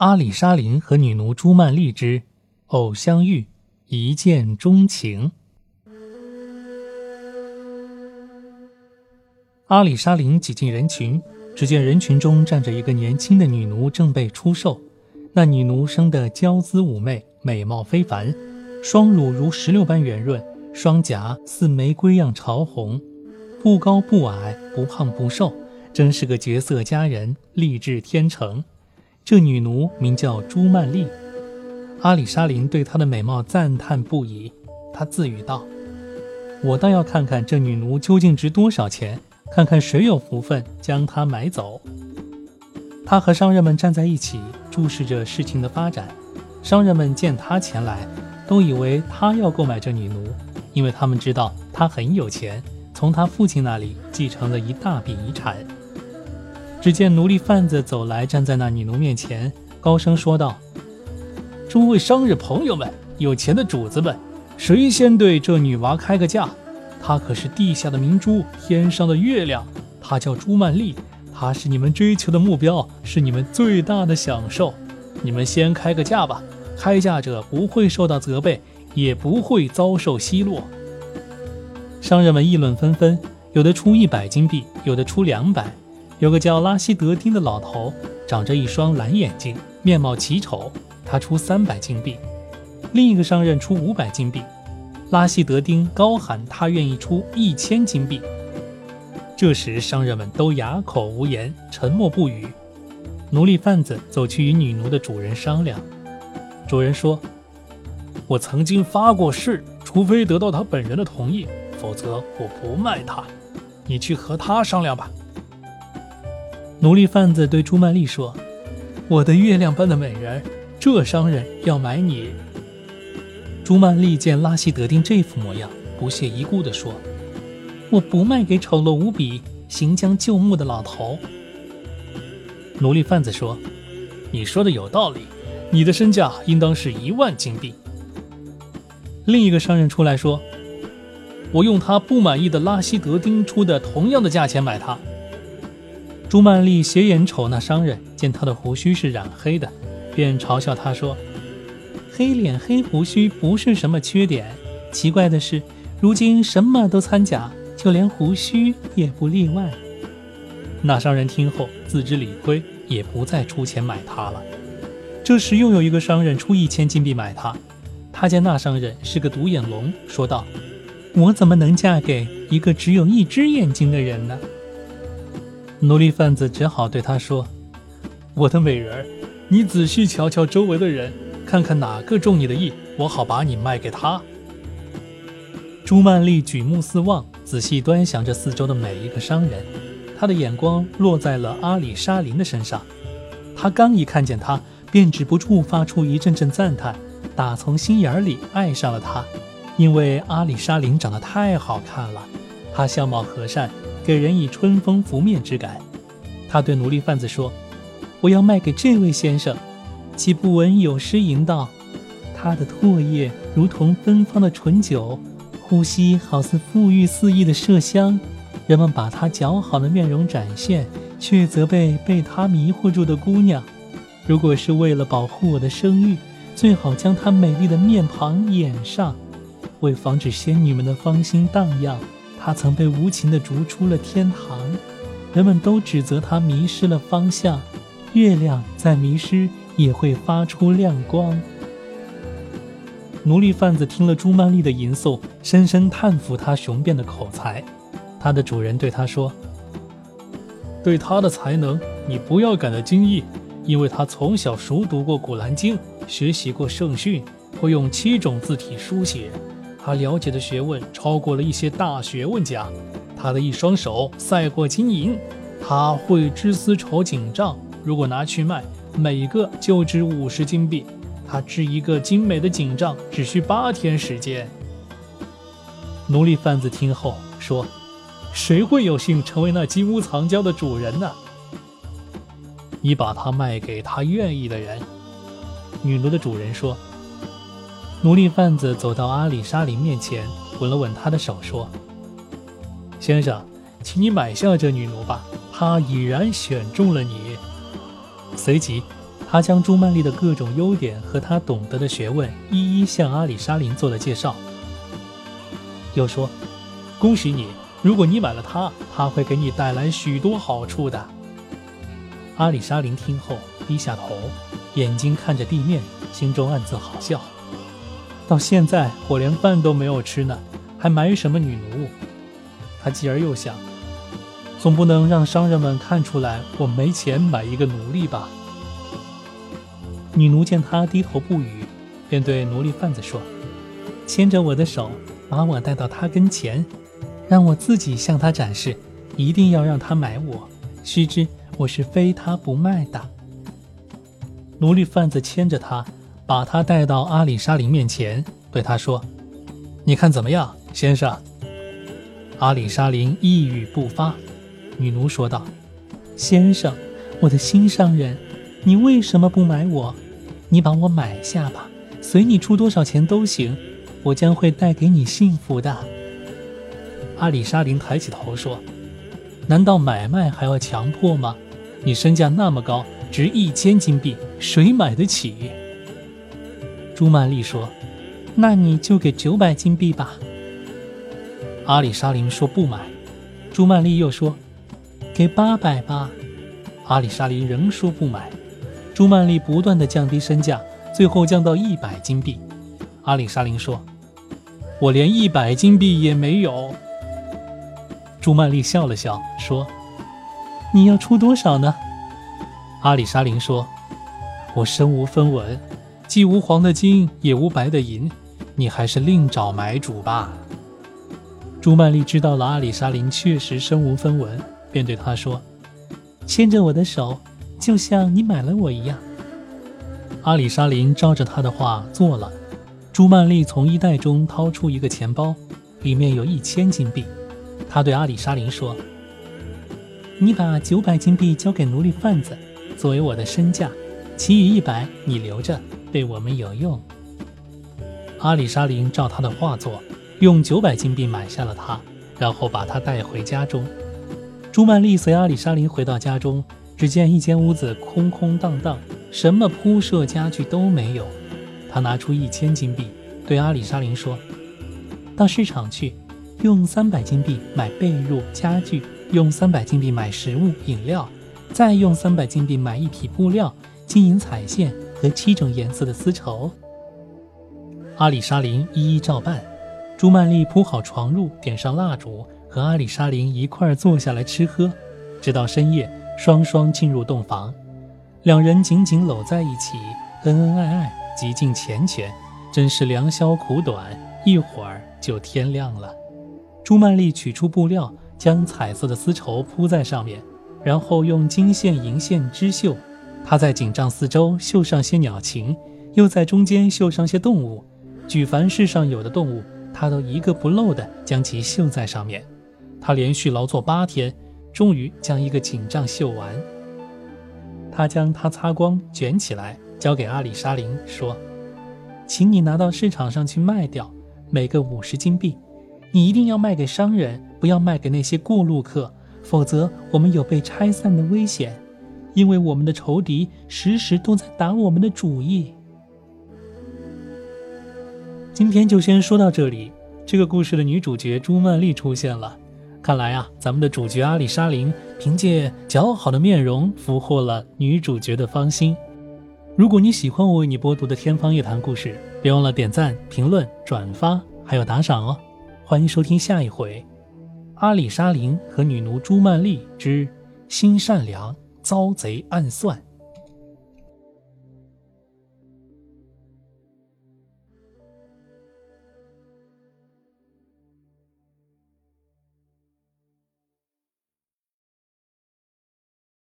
阿里沙林和女奴朱曼丽之偶相遇，一见钟情。阿里沙林挤进人群，只见人群中站着一个年轻的女奴，正被出售。那女奴生得娇姿妩媚，美貌非凡，双乳如石榴般圆润，双颊似玫瑰样潮红，不高不矮，不胖不瘦，真是个绝色佳人，励志天成。这女奴名叫朱曼丽，阿里沙林对她的美貌赞叹不已。她自语道：“我倒要看看这女奴究竟值多少钱，看看谁有福分将她买走。”她和商人们站在一起，注视着事情的发展。商人们见她前来，都以为她要购买这女奴，因为他们知道她很有钱，从她父亲那里继承了一大笔遗产。只见奴隶贩子走来，站在那女奴面前，高声说道：“诸位商人朋友们，有钱的主子们，谁先对这女娃开个价？她可是地下的明珠，天上的月亮。她叫朱曼丽，她是你们追求的目标，是你们最大的享受。你们先开个价吧，开价者不会受到责备，也不会遭受奚落。”商人们议论纷纷，有的出100金币，有的出200。有个叫拉希德丁的老头，长着一双蓝眼睛，面貌奇丑，他出300金币。另一个商人出500金币，拉希德丁高喊他愿意出1000金币。这时商人们都哑口无言，沉默不语。奴隶贩子走去与女奴的主人商量。主人说：“我曾经发过誓，除非得到他本人的同意，否则我不卖他。你去和他商量吧。”奴隶贩子对朱曼丽说：“我的月亮般的美人，这商人要买你。”朱曼丽见拉希德丁这副模样，不屑一顾地说：“我不卖给丑陋无比、行将就木的老头。”奴隶贩子说：“你说的有道理，你的身价应当是1万金币。”另一个商人出来说：“我用他不满意的拉希德丁出的同样的价钱买他。”朱曼丽斜眼瞅那商人，见他的胡须是染黑的，便嘲笑他说：“黑脸黑胡须不是什么缺点，奇怪的是，如今什么都掺假，就连胡须也不例外。”那商人听后自知理亏，也不再出钱买他了。这时又有一个商人出1000金币买他。他见那商人是个独眼龙，说道：“我怎么能嫁给一个只有一只眼睛的人呢？”奴隶贩子只好对他说：“我的美人，你仔细瞧瞧周围的人，看看哪个中你的意，我好把你卖给他。”朱曼丽举目四望，仔细端详着四周的每一个商人，她的眼光落在了阿里沙林的身上。她刚一看见他，便止不住发出一阵阵赞叹，打从心眼里爱上了他，因为阿里沙林长得太好看了，她相貌和善，给人以春风拂面之感。他对奴隶贩子说：“我要卖给这位先生。”岂不闻有诗吟道：“他的唾液如同芬芳的醇酒，呼吸好似馥郁肆意的麝香。人们把他姣好的面容展现，却责备被他迷惑住的姑娘。如果是为了保护我的声誉，最好将她美丽的面庞掩上。为防止仙女们的芳心荡漾，他曾被无情地逐出了天堂，人们都指责他迷失了方向。月亮在迷失也会发出亮光。”奴隶贩子听了朱曼丽的吟诵，深深叹服他雄辩的口才。他的主人对他说：“对他的才能，你不要感到惊异，因为他从小熟读过《古兰经》，学习过圣训，会用7种字体书写。他了解的学问超过了一些大学问家，他的一双手赛过金银，他会织丝绸锦帐，如果拿去卖，每个就值50金币。他织一个精美的锦帐只需8天时间。”奴隶贩子听后说：“谁会有幸成为那金屋藏娇的主人呢？你把它卖给他愿意的人。”女奴的主人说。奴隶贩子走到阿里沙林面前，吻了吻他的手，说：“先生，请你买下这女奴吧，她已然选中了你。”随即，他将朱曼丽的各种优点和他懂得的学问一一向阿里沙林做了介绍，又说：“恭喜你，如果你买了它，它会给你带来许多好处的。”阿里沙林听后低下头，眼睛看着地面，心中暗自好笑。到现在我连饭都没有吃呢，还埋什么女奴？他继而又想，总不能让商人们看出来我没钱买一个奴隶吧。女奴见他低头不语，便对奴隶贩子说：“牵着我的手，把我带到他跟前，让我自己向他展示，一定要让他买我，须知我是非他不卖的。”奴隶贩子牵着他，把他带到阿里沙林面前，对他说：“你看怎么样，先生？”阿里沙林一语不发。女奴说道：“先生，我的心上人，你为什么不买我？你把我买下吧，随你出多少钱都行，我将会带给你幸福的。”阿里沙林抬起头说：“难道买卖还要强迫吗？你身价那么高，值1000金币，谁买得起？”朱曼丽说：“那你就给900金币吧。”阿里沙林说不买，朱曼丽又说：“给800吧。”阿里沙林仍说不买。朱曼丽不断地降低身价，最后降到100金币。阿里沙林说：“我连100金币也没有。”朱曼丽笑了笑说：“你要出多少呢？”阿里沙林说：“我身无分文，既无黄的金，也无白的银，你还是另找买主吧。”朱曼丽知道了阿里沙林确实身无分文，便对他说：“牵着我的手，就像你买了我一样。”阿里沙林照着他的话做了。朱曼丽从衣袋中掏出一个钱包，里面有1000金币。他对阿里沙林说：“你把900金币交给奴隶贩子，作为我的身价，其余100你留着，对我们有用。”阿里沙林照他的话做，用900金币买下了他，然后把他带回家中。朱曼丽随阿里沙林回到家中，只见一间屋子空空荡荡，什么铺设家具都没有。他拿出1000金币，对阿里沙林说：“到市场去，用300金币买被褥、家具，用300金币买食物、饮料，再用300金币买一匹布料、金银彩线和7种颜色的丝绸。”阿里沙林一一照办。朱曼丽铺好床褥，点上蜡烛，和阿里沙林一块坐下来吃喝，直到深夜。双双进入洞房，两人紧紧搂在一起，恩恩爱爱，极尽缱绻，真是良宵苦短，一会儿就天亮了。朱曼丽取出布料，将彩色的丝绸铺在上面，然后用金线银线织绣。她在锦帐四周绣上些鸟禽，又在中间绣上些动物，举凡世上有的动物，她都一个不漏地将其绣在上面。她连续劳作8天，终于将一个锦帐绣完。他将它擦光卷起来，交给阿里沙林说：“请你拿到市场上去卖掉，每个50金币，你一定要卖给商人，不要卖给那些过路客，否则我们有被拆散的危险，因为我们的仇敌时时都在打我们的主意。”今天就先说到这里。这个故事的女主角朱曼丽出现了，看来啊，咱们的主角阿里沙林凭借姣好的面容俘获了女主角的芳心。如果你喜欢我为你播读的天方夜谭故事，别忘了点赞、评论、转发，还有打赏哦。欢迎收听下一回阿里沙林和女奴朱曼丽之心善良遭贼暗算。